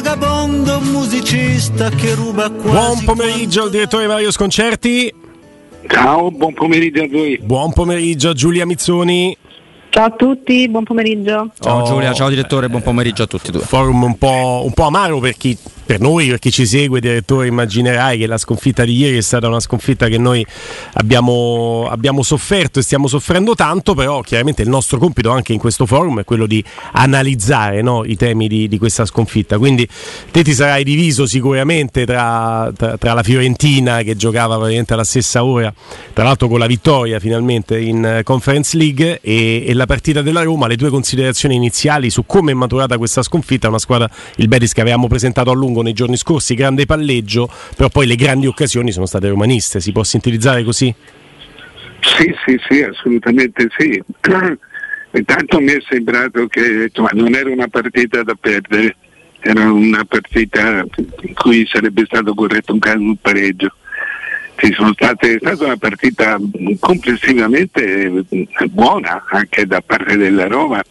vagabondo musicista che ruba quasi. Buon pomeriggio al direttore Mario Sconcerti. Ciao, buon pomeriggio a voi. Buon pomeriggio a Giulia Mizzoni. Ciao a tutti, buon pomeriggio. Ciao Giulia, ciao direttore, buon pomeriggio a tutti e due. Forum un po' amaro per chi ci segue, direttore, immaginerai che la sconfitta di ieri è stata una sconfitta che noi abbiamo sofferto e stiamo soffrendo tanto, però chiaramente il nostro compito anche in questo forum è quello di analizzare, no, i temi di questa sconfitta. Quindi te ti sarai diviso sicuramente tra la Fiorentina, che giocava praticamente alla stessa ora, tra l'altro con la vittoria finalmente in Conference League, e la partita della Roma. Le tue considerazioni iniziali su come è maturata questa sconfitta, una squadra, il Betis, che avevamo presentato a lungo nei giorni scorsi, grande palleggio, però poi le grandi occasioni sono state romaniste, si può sintetizzare così? Sì, assolutamente sì. Intanto mi è sembrato che non era una partita da perdere, era una partita in cui sarebbe stato corretto un pareggio. È stata una partita complessivamente buona anche da parte della Roma,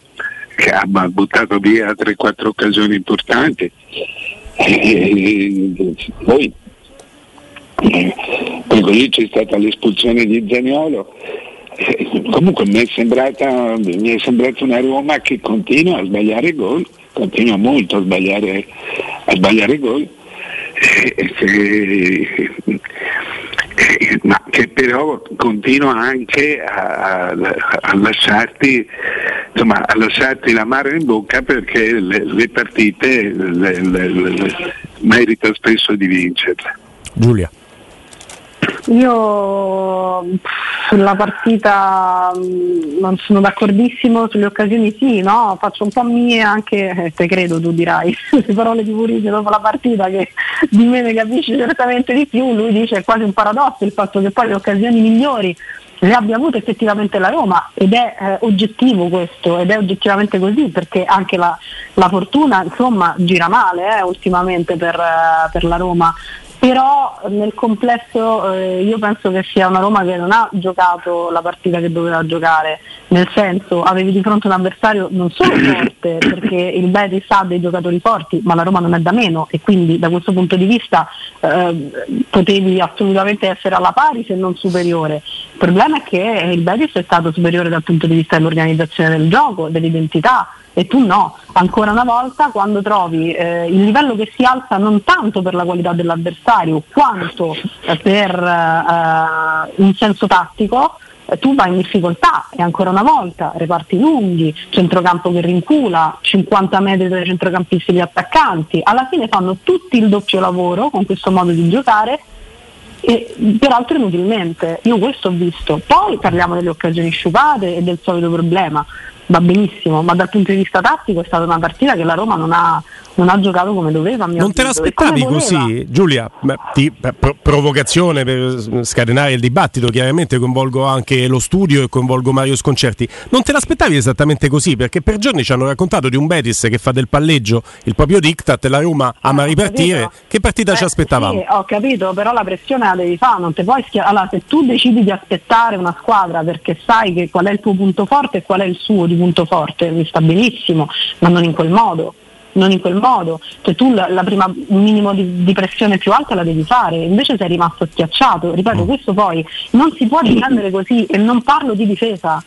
che ha buttato via 3-4 occasioni importanti. Poi lì c'è stata l'espulsione di Zaniolo. Comunque mi è sembrata una Roma che continua a sbagliare gol, continua molto a sbagliare gol, ma che però continua anche a lasciarti, insomma, a lasciarti l'amaro in bocca, perché le partite merita spesso di vincerle. Giulia. Io sulla partita non sono d'accordissimo, sulle occasioni sì, no, faccio un po' mie anche, te credo, tu dirai le parole di Mourinho dopo la partita, che di me ne capisci certamente di più. Lui dice è quasi un paradosso il fatto che poi le occasioni migliori le abbia avute effettivamente la Roma, ed è oggettivo questo, ed è oggettivamente così, perché anche la fortuna insomma gira male ultimamente per la Roma. Però nel complesso io penso che sia una Roma che non ha giocato la partita che doveva giocare, nel senso, avevi di fronte un avversario non solo forte, perché il Betis ha dei giocatori forti, ma la Roma non è da meno, e quindi da questo punto di vista potevi assolutamente essere alla pari se non superiore. Il problema è che il Betis è stato superiore dal punto di vista dell'organizzazione del gioco, dell'identità, e tu no. Ancora una volta, quando trovi il livello che si alza non tanto per la qualità dell'avversario quanto per un senso tattico, tu vai in difficoltà, e ancora una volta reparti lunghi, centrocampo che rincula, 50 metri tra i centrocampisti e gli attaccanti, alla fine fanno tutti il doppio lavoro con questo modo di giocare, e peraltro inutilmente. Io questo ho visto. Poi parliamo delle occasioni sciupate e del solito problema, va benissimo, ma dal punto di vista tattico è stata una partita che la Roma non ha giocato come doveva. Non te l'aspettavi così, Giulia? Provocazione per scatenare il dibattito, chiaramente coinvolgo anche lo studio e coinvolgo Mario Sconcerti. Non te l'aspettavi esattamente così? Perché per giorni ci hanno raccontato di un Betis che fa del palleggio il proprio diktat, la Roma ama ripartire. Capito. Che partita ci aspettavamo? Sì, ho capito, però la pressione la devi fare, non te puoi allora, se tu decidi di aspettare una squadra perché sai che qual è il tuo punto forte e qual è il suo di punto forte, mi sta benissimo, ma non in quel modo, cioè tu la prima minimo di pressione più alta la devi fare, invece sei rimasto schiacciato, ripeto. Questo poi non si può difendere così, e non parlo di difesa,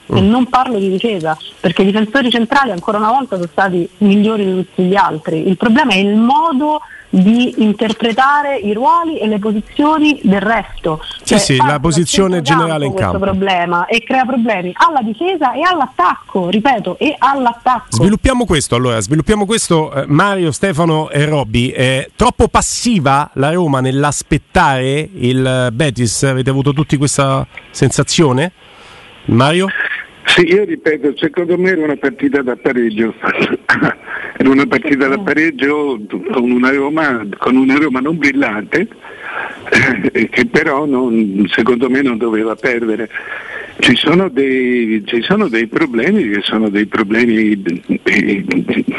perché i difensori centrali ancora una volta sono stati migliori di tutti gli altri. Il problema è il modo di interpretare i ruoli e le posizioni del resto, cioè, sì, la posizione generale in campo, questo problema, e crea problemi alla difesa e all'attacco, ripeto, e all'attacco. Sviluppiamo questo Mario, Stefano e Robby. Troppo passiva la Roma nell'aspettare il Betis? Avete avuto tutti questa sensazione? Mario? Sì, io ripeto, secondo me era una partita da pareggio. Era una partita da pareggio con una Roma non brillante, che però secondo me non doveva perdere. Ci sono dei problemi che sono dei problemi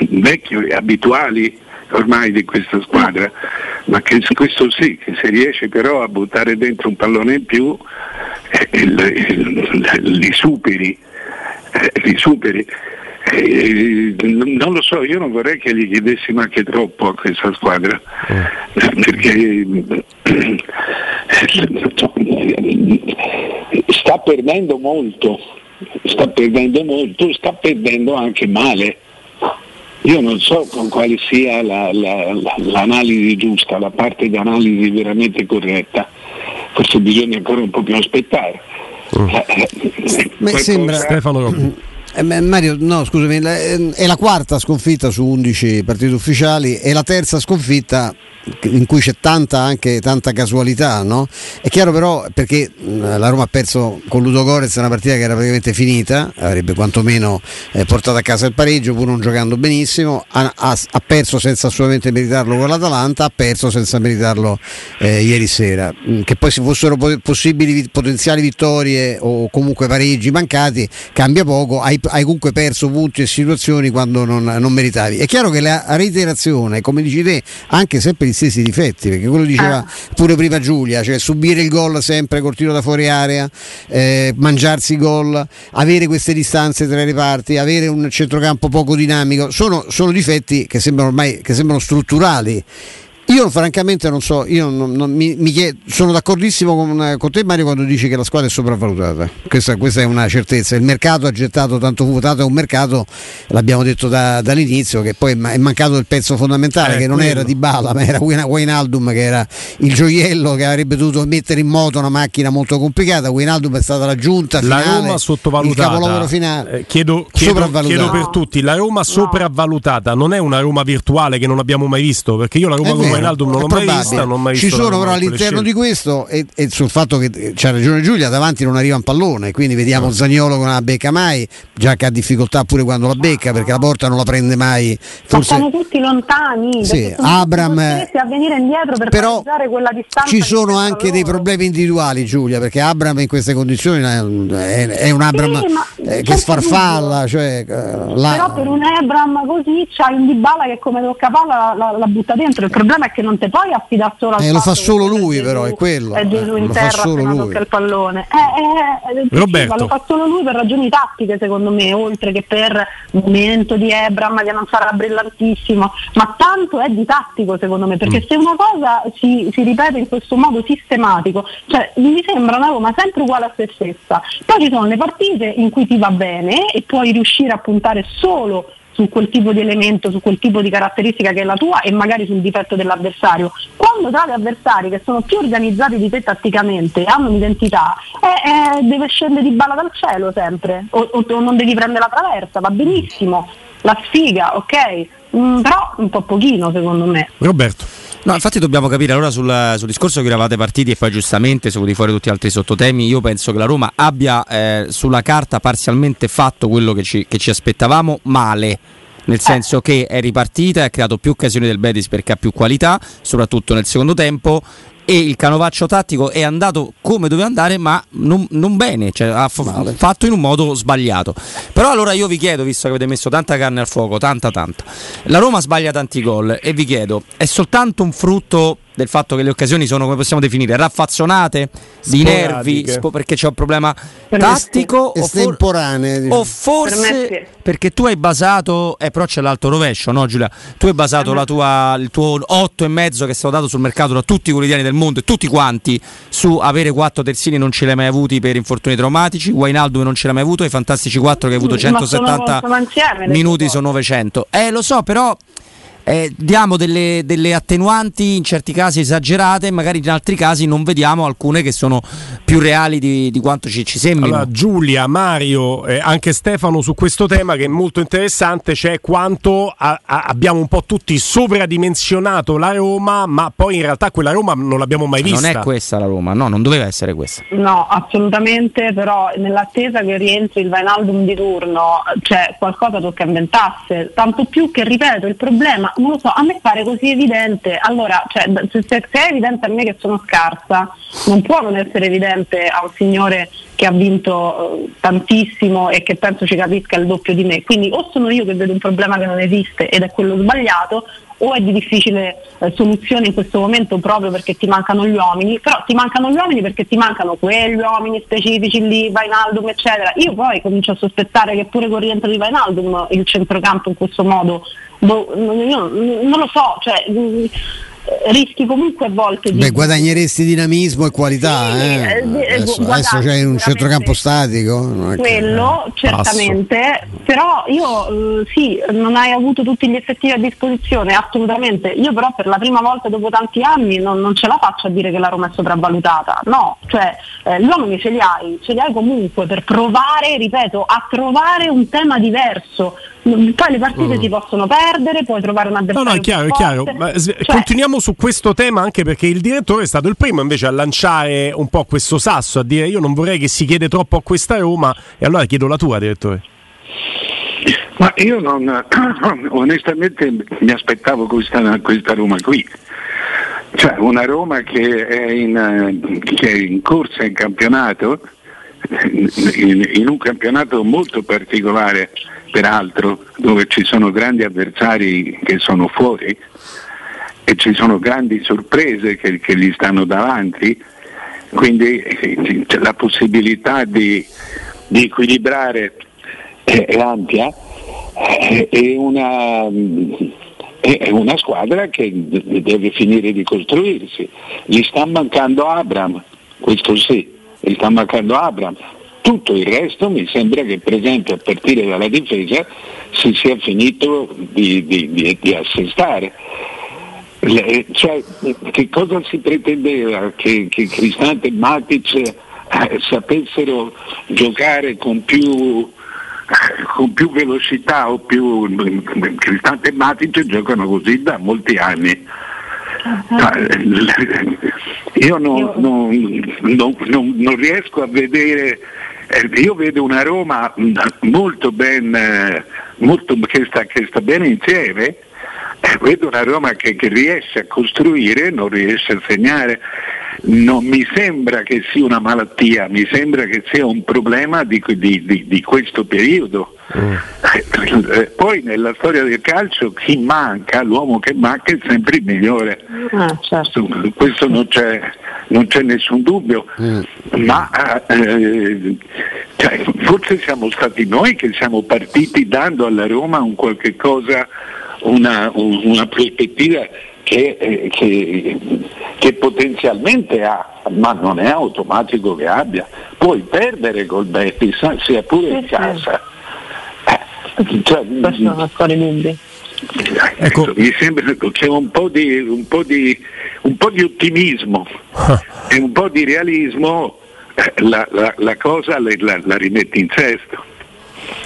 vecchi e abituali ormai di questa squadra, ma che questo sì, che se riesce però a buttare dentro un pallone in più li superi. Non lo so, io non vorrei che gli chiedessimo anche troppo a questa squadra, perché sta perdendo molto, sta perdendo anche male. Io non so con quale sia l'analisi giusta, la parte di analisi veramente corretta, forse bisogna ancora un po' più aspettare. Mi sembra, Stefano. Mario, no, scusami, è la quarta sconfitta su 11 partite ufficiali, è la terza sconfitta in cui c'è tanta casualità, no? È chiaro però, perché la Roma ha perso con Ludogorets una partita che era praticamente finita, avrebbe quantomeno portato a casa il pareggio pur non giocando benissimo, ha perso senza assolutamente meritarlo con l'Atalanta, ha perso senza meritarlo ieri sera, che poi se fossero possibili potenziali vittorie o comunque pareggi mancati cambia poco, hai comunque perso punti e situazioni quando non meritavi. È chiaro che la reiterazione, come dici te, anche se per gli stessi difetti, perché quello diceva pure prima Giulia, cioè subire il gol sempre col tiro da fuori area, mangiarsi gol, avere queste distanze tra i reparti, avere un centrocampo poco dinamico, sono difetti che sembrano strutturali. Io francamente non so, io non, mi chiedo, sono d'accordissimo con te Mario quando dici che la squadra è sopravvalutata, questa è una certezza, il mercato ha gettato tanto votato, è un mercato, l'abbiamo detto dall'inizio, che poi è mancato il pezzo fondamentale che non quello. Era Dybala, ma era Wijnaldum, che era il gioiello che avrebbe dovuto mettere in moto una macchina molto complicata. Wijnaldum è stata l'aggiunta finale, la Roma sottovalutata, il capolavoro finale, chiedo per tutti, la Roma sopravvalutata, non è una Roma virtuale che non abbiamo mai visto, perché io la Roma come non l'ho mai vista. Ci sono però all'interno di questo e sul fatto che c'ha ragione Giulia, davanti non arriva un pallone, quindi vediamo Zaniolo che non la becca mai, già che ha difficoltà pure quando la becca perché la porta non la prende mai, forse sono tutti lontani, sì, Abram a venire indietro per realizzare quella distanza. Ci sono anche dei problemi individuali, Giulia, perché Abram in queste condizioni è un Abram che sfarfalla, cioè, però per un Abram così c'hai un Dybala che come tocca palla la butta dentro. Il problema è che non te puoi affidare solo al lo fa solo lui, Gesù, però è quello Gesù in terra appena tocca il pallone, Roberto lo fa solo lui per ragioni tattiche secondo me, oltre che per momento di Abraham che non sarà brillantissimo, ma tanto è di tattico secondo me, perché se una cosa si ripete in questo modo sistematico, cioè mi sembra una Roma sempre uguale a se stessa. Poi ci sono le partite in cui ti va bene e puoi riuscire a puntare solo su quel tipo di elemento, su quel tipo di caratteristica che è la tua e magari sul difetto dell'avversario. Quando trovi avversari che sono più organizzati di te tatticamente, hanno un'identità, deve scendere di balla dal cielo sempre, o non devi prendere la traversa, va benissimo, la sfiga, ok, però un po' pochino secondo me. Roberto. No, infatti dobbiamo capire allora sul discorso che eravate partiti e poi giustamente sono di fuori tutti gli altri sottotemi. Io penso che la Roma abbia sulla carta parzialmente fatto quello che ci aspettavamo male, nel senso che è ripartita e ha creato più occasioni del Betis perché ha più qualità, soprattutto nel secondo tempo, e il canovaccio tattico è andato come doveva andare, ma non bene, cioè ha fatto in un modo sbagliato. Però allora io vi chiedo, visto che avete messo tanta carne al fuoco, tanta, la Roma sbaglia tanti gol, e vi chiedo, è soltanto un frutto del fatto che le occasioni sono, come possiamo definire, raffazzonate, di nervi, perché c'è un problema tattico o forse perché tu hai basato però c'è l'alto rovescio, no Giulia? Tu hai basato il tuo 8,5 che è stato dato sul mercato da tutti i quotidiani del mondo e tutti quanti su avere 4 terzini, non ce l'hai mai avuti per infortuni traumatici, Wijnaldum non ce l'hai mai avuto, i fantastici 4 che hai avuto 170 minuti su 900, lo so, però diamo delle attenuanti in certi casi esagerate, magari in altri casi non vediamo alcune che sono più reali di quanto ci sembrino. Allora, Giulia, Mario, anche Stefano su questo tema che è molto interessante, cioè quanto abbiamo un po' tutti sovradimensionato la Roma, ma poi in realtà quella Roma non l'abbiamo mai vista. Non è questa la Roma, no, non doveva essere questa. No, assolutamente, però nell'attesa che rientri il Wijnaldum di turno, cioè qualcosa tocca inventasse, tanto più che, ripeto, il problema non lo so, a me pare così evidente. Allora, cioè, se è evidente a me che sono scarsa, non può non essere evidente a un signore che ha vinto tantissimo e che penso ci capisca il doppio di me. Quindi o sono io che vedo un problema che non esiste ed è quello sbagliato, o è di difficile soluzione in questo momento proprio perché ti mancano gli uomini, però ti mancano gli uomini perché ti mancano quegli uomini specifici lì, Wijnaldum eccetera. Io poi comincio a sospettare che pure con il rientro di Wijnaldum il centrocampo in questo modo, non lo so, cioè rischi comunque a volte di... Beh, guadagneresti dinamismo e qualità, sì, adesso c'è un centrocampo statico, non è quello che... certamente passo. Però io sì, non hai avuto tutti gli effettivi a disposizione, assolutamente. Io però per la prima volta dopo tanti anni non ce la faccio a dire che la Roma è sopravvalutata, no, cioè gli uomini ce li hai comunque per provare, ripeto, a trovare un tema diverso. Poi le partite si possono perdere, puoi trovare un avversario. No, è chiaro. Ma, continuiamo su questo tema, anche perché il direttore è stato il primo invece a lanciare un po' questo sasso, a dire: io non vorrei che si chiede troppo a questa Roma, e allora chiedo la tua, direttore. Ma io non onestamente mi aspettavo questa Roma qui, cioè una Roma che è in corsa in campionato, in un campionato molto particolare peraltro, dove ci sono grandi avversari che sono fuori e ci sono grandi sorprese che gli stanno davanti, quindi c'è la possibilità di equilibrare è ampia, è una squadra che deve finire di costruirsi. Gli sta mancando Abram, questo sì, gli sta mancando Abram. Tutto il resto mi sembra che, per esempio, a partire dalla difesa si sia finito di assestare. Cioè, che cosa si pretendeva? Che Cristante e Matic sapessero giocare con più velocità o più... Cristante e Matic giocano così da molti anni. Io non riesco a vedere. Io vedo una Roma molto che sta bene insieme, vedo una Roma che riesce a costruire, non riesce a segnare. Non mi sembra che sia una malattia, mi sembra che sia un problema di questo periodo. Poi nella storia del calcio l'uomo che manca è sempre il migliore, certo. Questo non c'è nessun dubbio, ma forse siamo stati noi che siamo partiti dando alla Roma un qualche cosa, una prospettiva che potenzialmente ha, ma non è automatico che abbia. Poi perdere col Betis sia pure in casa, cioè, questo non ancora niente. Ecco. Mi sembra che c'è un po' di ottimismo e un po' di realismo, la cosa la rimetti in sesto.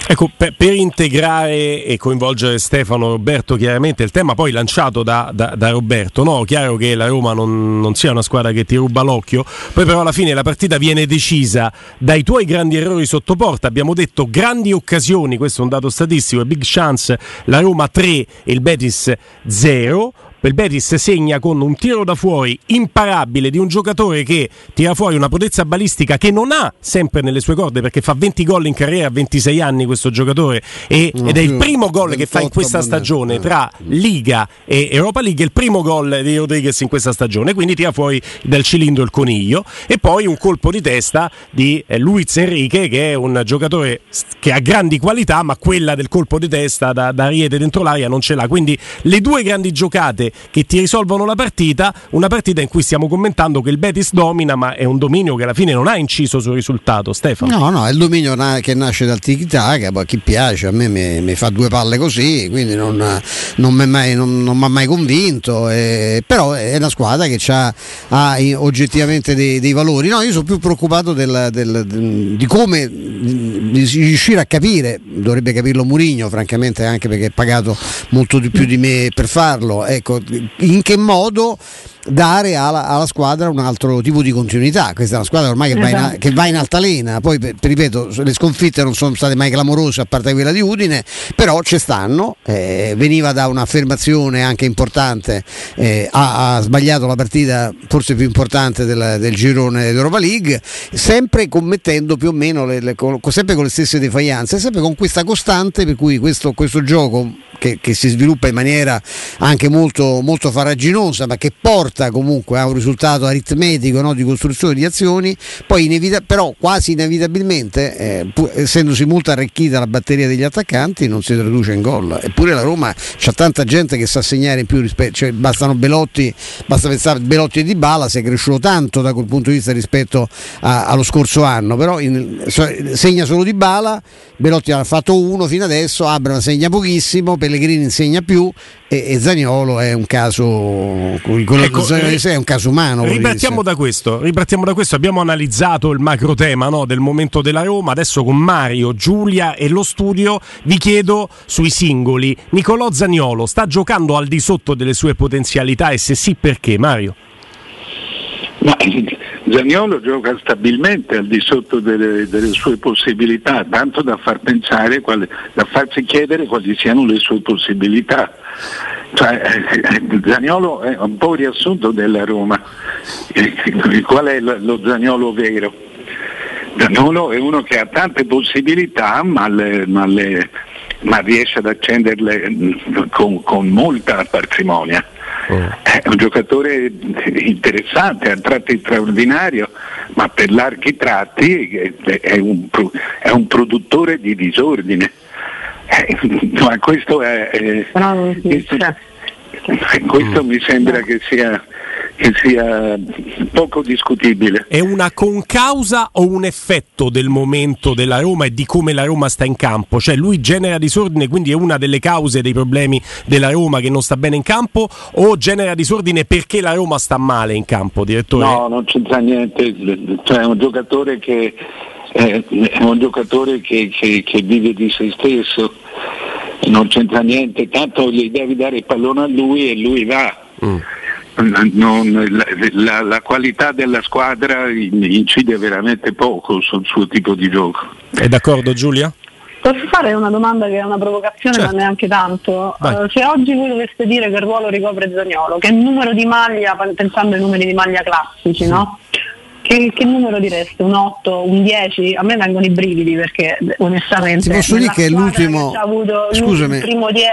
Ecco, per integrare e coinvolgere Stefano, Roberto, chiaramente il tema poi lanciato da Roberto, no? Chiaro che la Roma non sia una squadra che ti ruba l'occhio, poi però alla fine la partita viene decisa dai tuoi grandi errori sotto porta. Abbiamo detto grandi occasioni, questo è un dato statistico, big chance, la Roma 3 e il Betis 0. Il Betis segna con un tiro da fuori imparabile di un giocatore che tira fuori una potenza balistica che non ha sempre nelle sue corde, perché fa 20 gol in carriera a 26 anni questo giocatore, ed è il primo gol che fa in questa stagione tra Liga e Europa League, il primo gol di Rodriguez in questa stagione, quindi tira fuori dal cilindro il coniglio. E poi un colpo di testa di Luis Enrique, che è un giocatore che ha grandi qualità, ma quella del colpo di testa da ariete dentro l'aria non ce l'ha. Quindi le due grandi giocate che ti risolvono la partita, una partita in cui stiamo commentando che il Betis domina, ma è un dominio che alla fine non ha inciso sul risultato, Stefano. No, è il dominio che nasce dal tiki-taka, poi chi piace, a me mi fa due palle così, quindi non mi ha mai convinto, però è una squadra che ha oggettivamente dei valori. No, io sono più preoccupato di come riuscire a capire, dovrebbe capirlo Mourinho, francamente, anche perché è pagato molto di più di me per farlo, ecco, in che modo dare alla squadra un altro tipo di continuità. Questa è una squadra ormai che va in altalena, poi ripeto, le sconfitte non sono state mai clamorose a parte quella di Udine, però ci stanno, veniva da un'affermazione anche importante, ha sbagliato la partita forse più importante del girone dell'Europa League, sempre commettendo più o meno sempre con le stesse defaglianze, sempre con questa costante per cui questo gioco che si sviluppa in maniera anche molto, molto farraginosa, ma che porta comunque a un risultato aritmetico, no, di costruzione di azioni, poi però quasi inevitabilmente, essendosi molto arricchita la batteria degli attaccanti, non si traduce in gol. Eppure la Roma c'ha tanta gente che sa segnare in più cioè bastano Belotti, basta pensare Belotti e Dybala, si è cresciuto tanto da quel punto di vista rispetto allo scorso anno, però segna solo Dybala, Belotti ha fatto uno fino adesso, Abraham segna pochissimo, Pellegrini insegna più e Zaniolo è un caso, ecco, è un caso umano. Ripettiamo da questo, abbiamo analizzato il macro tema, no, del momento della Roma. Adesso con Mario, Giulia e lo studio vi chiedo sui singoli. Nicolò Zaniolo sta giocando al di sotto delle sue potenzialità e se sì perché, Mario? Ma Zaniolo gioca stabilmente al di sotto delle sue possibilità, tanto da far pensare, da farsi chiedere quali siano le sue possibilità. Zaniolo è un po' il riassunto della Roma. Qual è lo Zaniolo vero? Zaniolo è uno che ha tante possibilità, ma riesce ad accenderle con molta parsimonia. È un giocatore interessante, a tratti straordinario, ma per larghi tratti è un produttore di disordine. Ma questo è bravo, questo mi sembra che sia poco discutibile. È una concausa o un effetto del momento della Roma e di come la Roma sta in campo? Cioè lui genera disordine, quindi è una delle cause dei problemi della Roma che non sta bene in campo, o genera disordine perché la Roma sta male in campo, direttore? No, non c'entra niente, cioè, è un giocatore che vive di se stesso, non c'entra niente, tanto gli devi dare il pallone a lui e lui va. La qualità della squadra incide veramente poco sul suo tipo di gioco. È d'accordo, Giulia? Posso fare una domanda che è una provocazione, certo, ma neanche tanto. Se oggi voi doveste dire che ruolo ricopre Zaniolo, che numero di maglia, pensando ai numeri di maglia classici, sì, no? Che numero direste? Un 8, un 10? A me vengono i brividi perché onestamente ti posso dire che è l'ultimo che avuto, scusami, il primo 10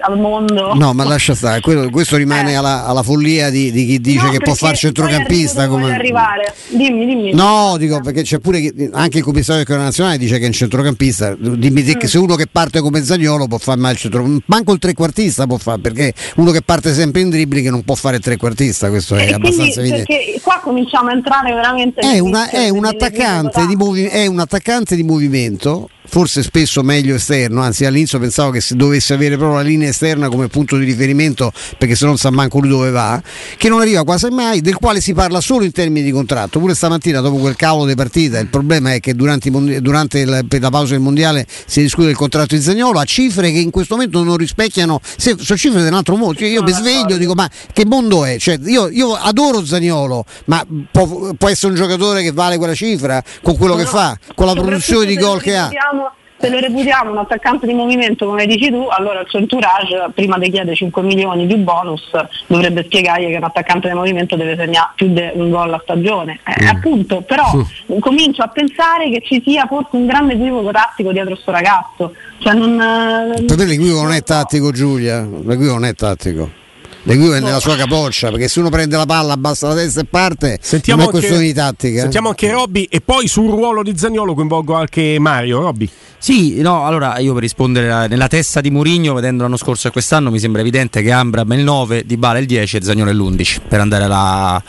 al mondo. No, ma lascia stare, questo rimane alla follia di chi dice che può far centrocampista come arrivare. Dimmi. No, dico perché c'è pure anche il commissario della nazionale dice che è un centrocampista. Dimmi te che se uno che parte come Zaniolo può fare mai il centrocampista, manco il trequartista può fare, perché uno che parte sempre in dribbling che non può fare il trequartista, questo è abbastanza evidente. Perché qua cominciamo a entrare è un attaccante di movimento, forse spesso meglio esterno, anzi all'inizio pensavo che si dovesse avere proprio la linea esterna come punto di riferimento, perché se non sa manco lui dove va, che non arriva quasi mai, del quale si parla solo in termini di contratto. Pure stamattina dopo quel cavolo di partita, il problema è che per la pausa del mondiale si discute del contratto di Zaniolo a cifre che in questo momento non rispecchiano, sono cifre di un altro mondo. Io mi sveglio e dico ma che mondo è? Cioè, io adoro Zaniolo, ma può essere un giocatore che vale quella cifra con quello che fa, con la produzione di gol che ha? Se lo reputiamo un attaccante di movimento come dici tu, allora il suo entourage prima di chiedere 5 milioni di bonus dovrebbe spiegargli che un attaccante di movimento deve segnare più di un gol a stagione, appunto, però comincio a pensare che ci sia forse un grande equivoco tattico dietro sto ragazzo, cioè l'equivoco non è tattico, Giulia, l'equivoco non è tattico. È nella sua capoccia, perché se uno prende la palla, abbassa la testa e parte. Sentiamo, non è questione di tattica. Sentiamo anche Robby e poi sul ruolo di Zaniolo coinvolgo anche Mario. Robby. Sì, no, allora io per rispondere, nella testa di Mourinho, vedendo l'anno scorso e quest'anno, mi sembra evidente che Abraham è il 9, Dybala è il 10 e Zaniolo è l'11 per andare alla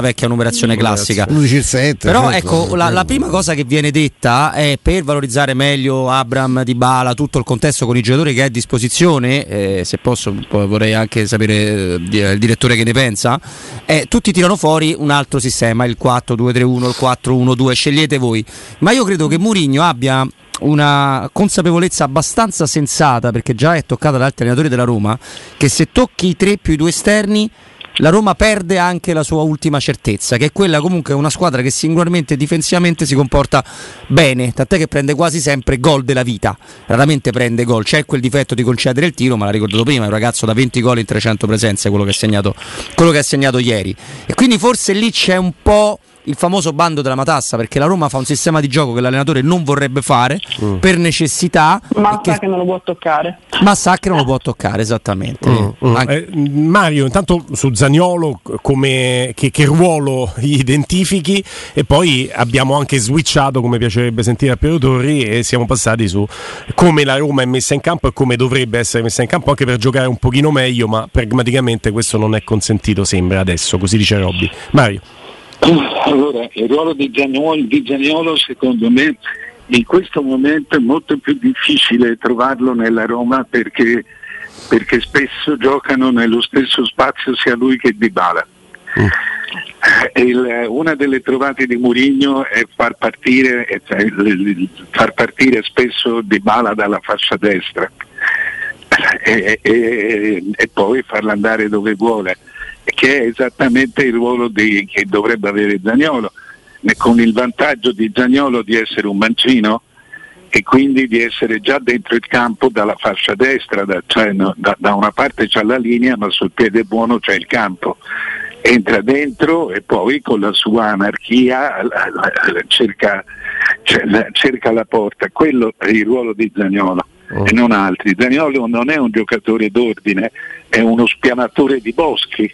vecchia numerazione classica. 11-7. Però ecco, la prima cosa che viene detta è per valorizzare meglio Abraham, Dybala, tutto il contesto con i giocatori che è a disposizione, se posso poi vorrei anche sapere il direttore che ne pensa, tutti tirano fuori un altro sistema, il 4-2-3-1, il 4-1-2, scegliete voi, ma io credo che Mourinho abbia una consapevolezza abbastanza sensata, perché già è toccata da altri allenatori della Roma, che se tocchi i tre più i due esterni la Roma perde anche la sua ultima certezza, che è quella comunque una squadra che singolarmente difensivamente si comporta bene, tant'è che prende quasi sempre gol della vita, raramente prende gol. C'è quel difetto di concedere il tiro, ma l'ha ricordato prima, è un ragazzo da 20 gol in 300 presenze quello che ha segnato ieri, e quindi forse lì c'è un po' il famoso bando della matassa, perché la Roma fa un sistema di gioco che l'allenatore non vorrebbe fare per necessità, ma sa che non lo può toccare, esattamente. Mario, intanto su Zaniolo come, che ruolo gli identifichi, e poi abbiamo anche switchato, come piacerebbe sentire a Piero Torri, e siamo passati su come la Roma è messa in campo e come dovrebbe essere messa in campo anche per giocare un pochino meglio, ma pragmaticamente questo non è consentito, sembra adesso, così dice Robby. Mario. Allora, il ruolo di Zaniolo secondo me in questo momento è molto più difficile trovarlo nella Roma, perché spesso giocano nello stesso spazio sia lui che Dybala. Una delle trovate di Mourinho è far partire spesso Dybala dalla fascia destra e poi farla andare dove vuole, che è esattamente il ruolo che dovrebbe avere Zaniolo, con il vantaggio di Zaniolo di essere un mancino e quindi di essere già dentro il campo dalla fascia destra, da una parte c'è la linea, ma sul piede buono c'è il campo, entra dentro e poi con la sua anarchia cerca la porta. Quello è il ruolo di Zaniolo e non altri. Zaniolo non è un giocatore d'ordine, è uno spianatore di boschi,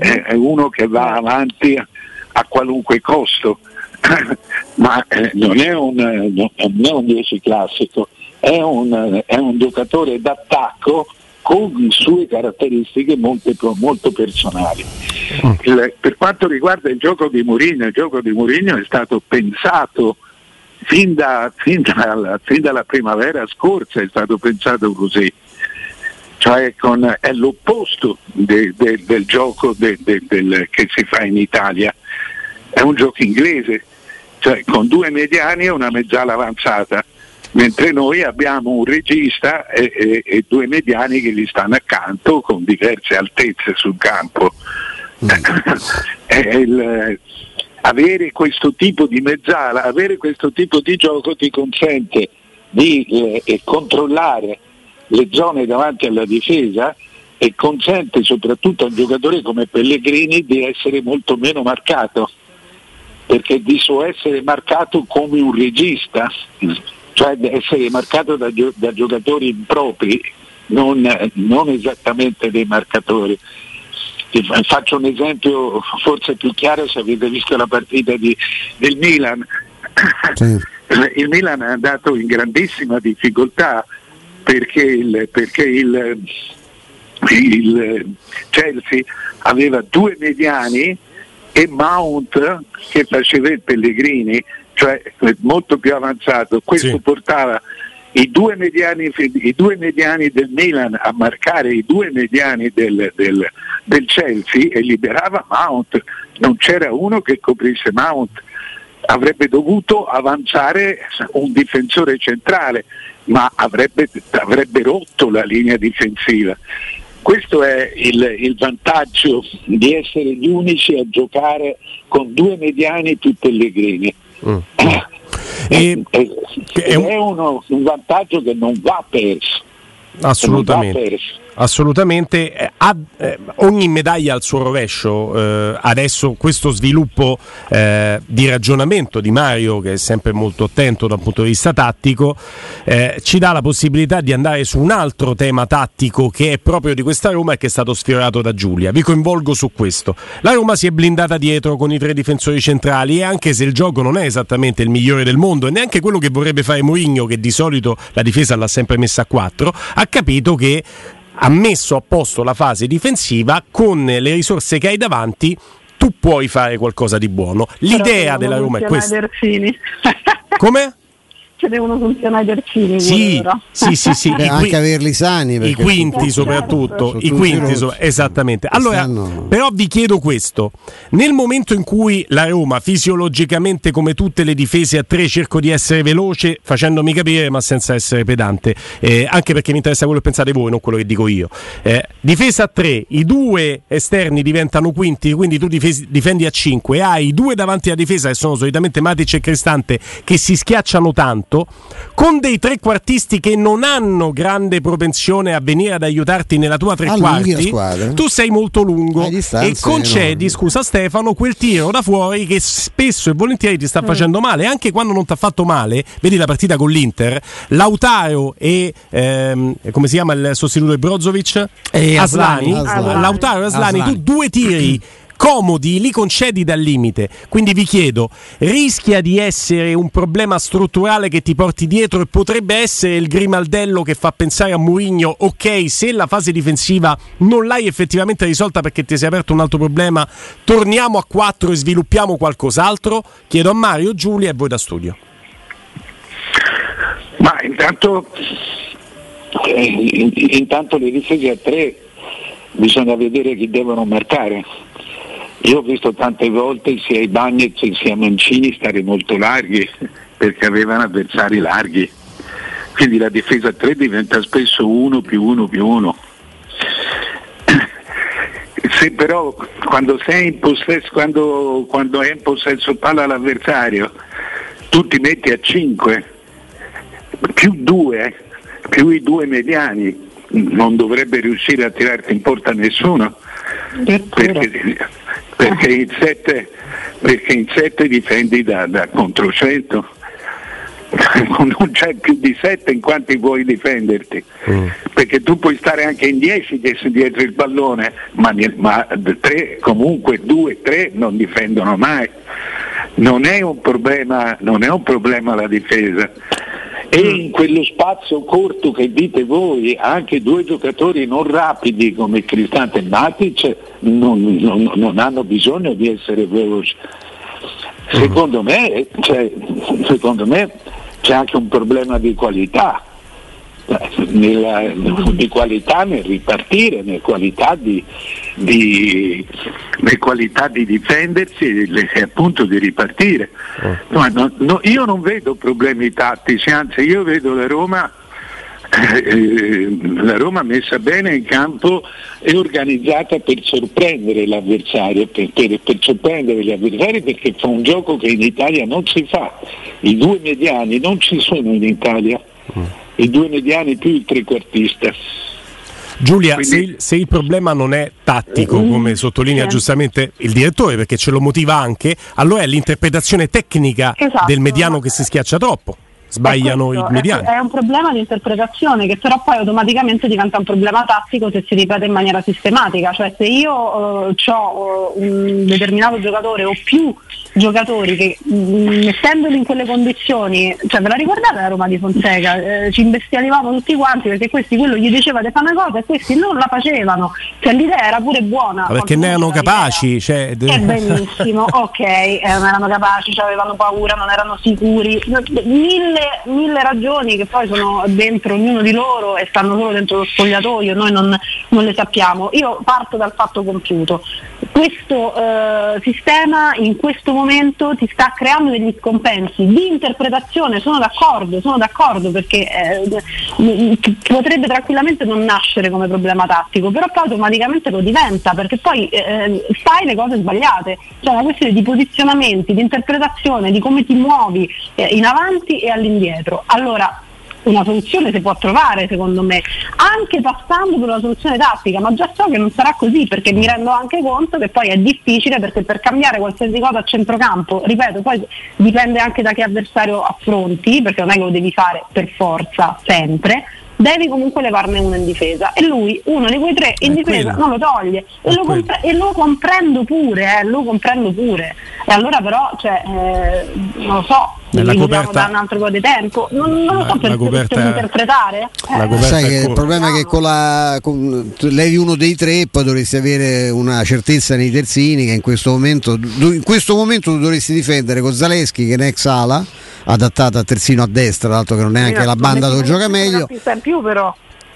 è uno che va avanti a qualunque costo, ma non è un 10 classico, è un giocatore d'attacco con sue caratteristiche molto personali. Per quanto riguarda il gioco di Mourinho è stato pensato fin dalla primavera scorsa, è stato pensato così, cioè è l'opposto del gioco che si fa in Italia, è un gioco inglese, cioè con due mediani e una mezzala avanzata, mentre noi abbiamo un regista e due mediani che gli stanno accanto con diverse altezze sul campo. Avere questo tipo di mezzala, avere questo tipo di gioco ti consente di controllare le zone davanti alla difesa e consente soprattutto a un giocatore come Pellegrini di essere molto meno marcato, perché di suo essere marcato come un regista, cioè di essere marcato da giocatori impropri, non esattamente dei marcatori. Faccio un esempio forse più chiaro se avete visto la partita del Milan. Sì. Il Milan è andato in grandissima difficoltà perché il Chelsea aveva due mediani e Mount che faceva il Pellegrini, cioè molto più avanzato. Questo sì. Portava i due mediani del Milan a marcare i due mediani del Chelsea e liberava Mount. Non c'era uno che coprisse Mount, avrebbe dovuto avanzare un difensore centrale, ma avrebbe rotto la linea difensiva. Questo è il vantaggio di essere gli unici a giocare con due mediani più Pellegrini. È un vantaggio che non va perso. Assolutamente. Ogni medaglia al suo rovescio. Adesso questo sviluppo di ragionamento di Mario, che è sempre molto attento da un punto di vista tattico, ci dà la possibilità di andare su un altro tema tattico che è proprio di questa Roma e che è stato sfiorato da Giulia. Vi coinvolgo su questo. La Roma si è blindata dietro con i tre difensori centrali, e anche se il gioco non è esattamente il migliore del mondo e neanche quello che vorrebbe fare Mourinho, che di solito la difesa l'ha sempre messa a 4, ha capito che ha messo a posto la fase difensiva con le risorse che hai davanti, tu puoi fare qualcosa di buono. L'idea della Roma è questa. Come? ce devono funzionare i terzini. Sì, sì, sì, sì. Beh, anche averli sani, i quinti soprattutto, i quinti esattamente. Allora, però vi chiedo questo: nel momento in cui la Roma fisiologicamente, come tutte le difese a tre, cerco di essere veloce, facendomi capire ma senza essere pedante, anche perché mi interessa quello che pensate voi, non quello che dico io, difesa a tre, i due esterni diventano quinti, quindi tu difendi a cinque, hai i due davanti alla difesa che sono solitamente Matic e Cristante, che si schiacciano tanto, con dei trequartisti che non hanno grande propensione a venire ad aiutarti nella tua trequarti, tu sei molto lungo e concedi, scusa Stefano, quel tiro da fuori che spesso e volentieri ti sta facendo male, anche quando non ti ha fatto male. Vedi la partita con l'Inter, Lautaro e come si chiama il sostituto di Brozovic? Aslani. Lautaro e Aslani, tu due tiri comodi li concedi dal limite, quindi vi chiedo, rischia di essere un problema strutturale che ti porti dietro e potrebbe essere il grimaldello che fa pensare a Mourinho, ok, se la fase difensiva non l'hai effettivamente risolta perché ti si è aperto un altro problema, torniamo a 4 e sviluppiamo qualcos'altro? Chiedo a Mario, Giulia e voi da studio. Ma intanto le difese a 3 bisogna vedere chi devono marcare. Io ho visto tante volte sia i Bagnets sia Mancini stare molto larghi perché avevano avversari larghi, quindi la difesa a 3 diventa spesso 1+1+1. Se però quando sei in possesso, quando è in possesso palla l'avversario, tu ti metti a 5 più 2 più i due mediani, non dovrebbe riuscire a tirarti in porta nessuno, perché in 7 difendi da contro 100, non c'è più di 7 in quanti vuoi difenderti, perché tu puoi stare anche in 10 dietro il pallone, ma 3 comunque, 2-3 non difendono mai. Non è un problema la difesa. E in quello spazio corto che dite voi, anche due giocatori non rapidi come Cristante e Matic non hanno bisogno di essere veloci. Secondo me c'è anche un problema di qualità, di qualità nel ripartire, nel qualità di difendersi e appunto di ripartire. Io non vedo problemi tattici, anzi io vedo la Roma messa bene in campo e organizzata per sorprendere l'avversario, per sorprendere gli avversari, perché fa un gioco che in Italia non si fa. I due mediani non ci sono in Italia, i due mediani più il trequartista. Giulia, quindi, se il problema non è tattico, come sottolinea giustamente il direttore, perché ce lo motiva anche, allora è l'interpretazione tecnica del mediano che si schiaccia troppo, sbagliano questo, i mediani. È un problema di interpretazione che però poi automaticamente diventa un problema tattico se si ripete in maniera sistematica, cioè se io ho un determinato giocatore o più giocatori che mettendoli in quelle condizioni, cioè ve la ricordate la Roma di Fonseca? Ci imbestialivamo tutti quanti perché questi, quello gli diceva di fare una cosa e questi non la facevano, cioè l'idea era pure buona. Ma perché ne erano capaci? Cioè... È benissimo, ok, non erano capaci, cioè avevano paura, non erano sicuri, mille ragioni che poi sono dentro ognuno di loro e stanno solo dentro lo spogliatoio, noi non le sappiamo. Io parto dal fatto compiuto. Questo sistema in questo momento ti sta creando degli scompensi di interpretazione, sono d'accordo perché potrebbe tranquillamente non nascere come problema tattico, però poi automaticamente lo diventa perché poi fai le cose sbagliate, cioè una questione di posizionamenti, di interpretazione, di come ti muovi in avanti e all'indietro. Allora una soluzione si può trovare secondo me, anche passando per una soluzione tattica, ma già so che non sarà così perché mi rendo anche conto che poi è difficile, perché per cambiare qualsiasi cosa a centrocampo, ripeto, poi dipende anche da che avversario affronti, perché non è che lo devi fare per forza sempre, devi comunque levarne uno in difesa e lui uno di quei tre in difesa non lo toglie e lo comprendo pure e allora però non lo so, la coperta da un altro po' di tempo, non lo so per interpretare. Sai che il problema è che con levi uno dei tre e poi dovresti avere una certezza nei terzini, che in questo momento dovresti difendere con Zaleski che è un ex ala adattata a terzino a destra, tanto che non è anche la banda dove gioca meglio. In più però.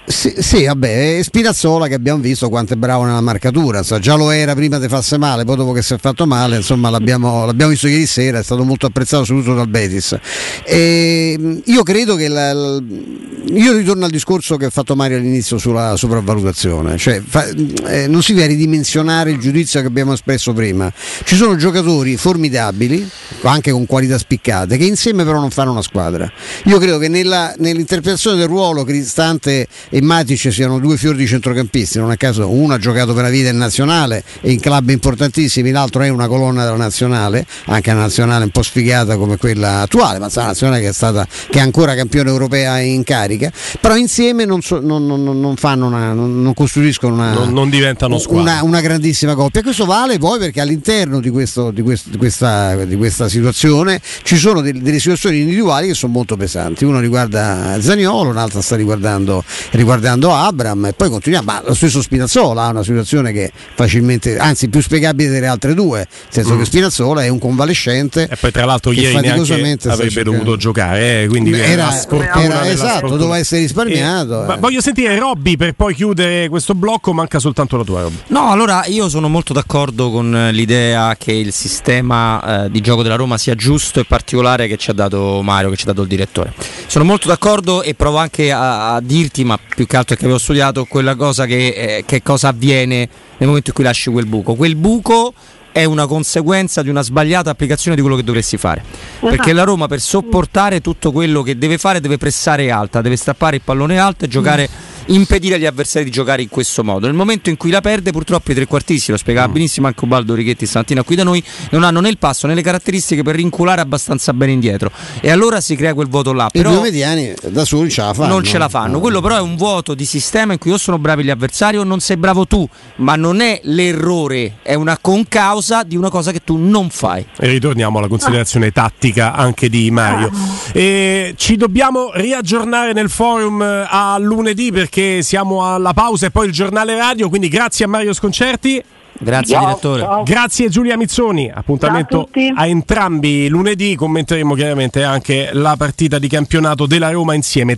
Sì, vabbè, Spinazzola che abbiamo visto quanto è bravo nella marcatura, so, già lo era prima di farsi male, poi dopo che si è fatto male, insomma l'abbiamo visto ieri sera, è stato molto apprezzato soprattutto dal Betis. E io credo che io ritorno al discorso che ha fatto Mario all'inizio sulla sopravvalutazione, cioè non si deve ridimensionare il giudizio che abbiamo espresso prima. Ci sono giocatori formidabili, anche con qualità spiccate, che insieme però non fanno una squadra. Io credo che nell'interpretazione del ruolo Cristante e Matic siano due fiori di centrocampisti, non a caso uno ha giocato per la vita in nazionale e in club importantissimi, l'altro è una colonna della nazionale, anche una nazionale un po' sfigata come quella attuale, ma è una nazionale che è ancora campione europea in carica, però insieme non costruiscono una, non diventano squadra, una grandissima coppia. Questo vale poi perché all'interno di questa situazione ci sono delle situazioni individuali che sono molto pesanti, uno riguarda Zaniolo, un'altra sta riguardando Abram, e poi continuiamo, ma lo stesso Spinazzola ha una situazione che è facilmente, anzi più spiegabile delle altre due, nel senso che Spinazzola è un convalescente e poi tra l'altro ieri neanche avrebbe dovuto giocare, quindi era esatto, doveva essere risparmiato. Ma voglio sentire Robby per poi chiudere questo blocco, manca soltanto la tua, Robby. No, allora io sono molto d'accordo con l'idea che il sistema di gioco della Roma sia giusto e particolare che ci ha dato Mario, che ci ha dato il direttore, sono molto d'accordo e provo anche a dirti, ma più che altro è che avevo studiato quella cosa che cosa avviene nel momento in cui lasci quel buco. Quel buco è una conseguenza di una sbagliata applicazione di quello che dovresti fare, perché la Roma per sopportare tutto quello che deve fare deve pressare alta, deve strappare il pallone alto e giocare, impedire agli avversari di giocare in questo modo. Nel momento in cui la perde, purtroppo i trequartisti, lo spiegava benissimo anche Ubaldo Righetti stamattina qui da noi, non hanno né il passo né le caratteristiche per rinculare abbastanza bene indietro, e allora si crea quel vuoto là. Però i due mediani da soli non ce la fanno. No. Quello però è un vuoto di sistema in cui o sono bravi gli avversari o non sei bravo tu, ma non è l'errore, è una concausa di una cosa che tu non fai. E ritorniamo alla considerazione tattica anche di Mario. E ci dobbiamo riaggiornare nel forum a lunedì perché siamo alla pausa e poi il giornale radio, quindi grazie a Mario Sconcerti. Grazie, ciao, direttore. Ciao. Grazie Giulia Mizzoni. Appuntamento a entrambi lunedì, commenteremo chiaramente anche la partita di campionato della Roma insieme.